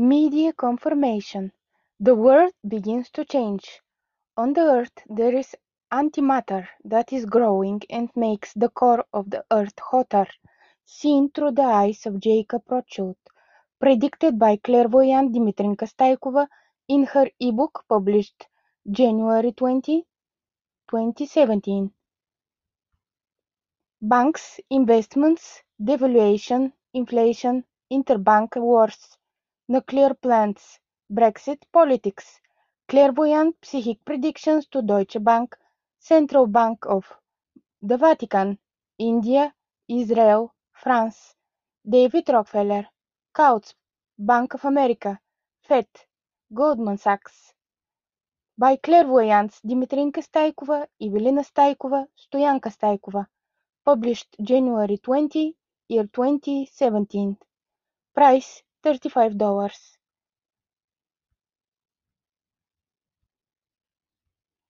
Media conformation. The world begins to change. On the Earth, there is antimatter that is growing and makes the core of the Earth hotter, seen through the eyes of Jacob Prochut, predicted by clairvoyant Dimitrinka Staykova in her ebook published January 20, 2017. Banks, investments, devaluation, inflation, interbank wars, nuclear plants, Brexit politics, clairvoyant psychic predictions to Deutsche Bank, Central Bank of the Vatican, India, Israel, France, David Rockefeller, Kautz, Bank of America, Fed, Goldman Sachs. By clairvoyants Dimitrinka Staykova, Ivelina Staykova, Stoyanka Staykova. Published January 20, year 2017. Price $35.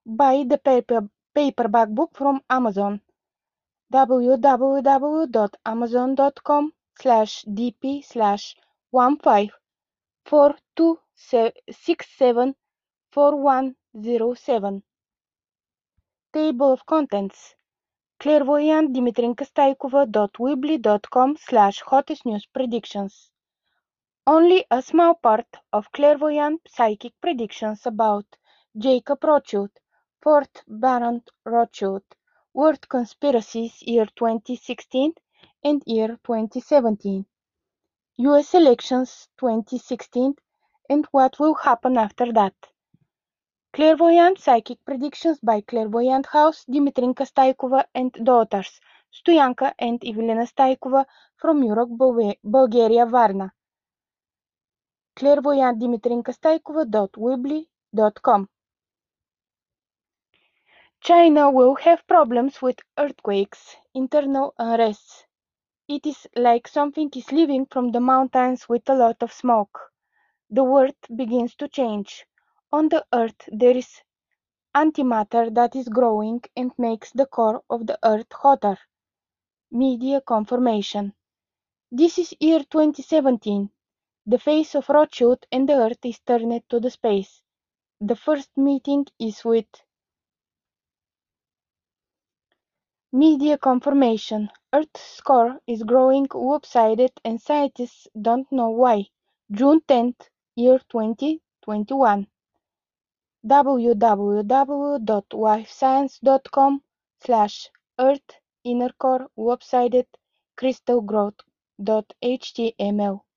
Buy the paperback book from Amazon. www.amazon.com/dp/1542674107. Table of contents. Clairvoyant Dimitrinka Staykova.weebly.com/hottest news predictions. Only a small part of clairvoyant psychic predictions about Jacob Rothschild, 4th Baron Rothschild, world conspiracies year 2016 and year 2017, US elections 2016 and what will happen after that. Clairvoyant psychic predictions by clairvoyant house Dimitrinka Staykova and daughters Stoyanka and Ivelina Staykova from Europe, Bulgaria, Varna. Clairvoyant Dimitrinka Staykova.weebly.com. China will have problems with earthquakes, internal unrest. It is like something is leaving from the mountains with a lot of smoke. The world begins to change. On the Earth, there is antimatter that is growing and makes the core of the Earth hotter. Media conformation. This is year 2017. The face of Rothschild and the Earth is turned to the space. The first meeting is with media conformation. Earth's core is growing lopsided and scientists don't know why. June 10th, year 2021. www.lifescience.com/earth-inner-core-lopsided-crystal-growth.html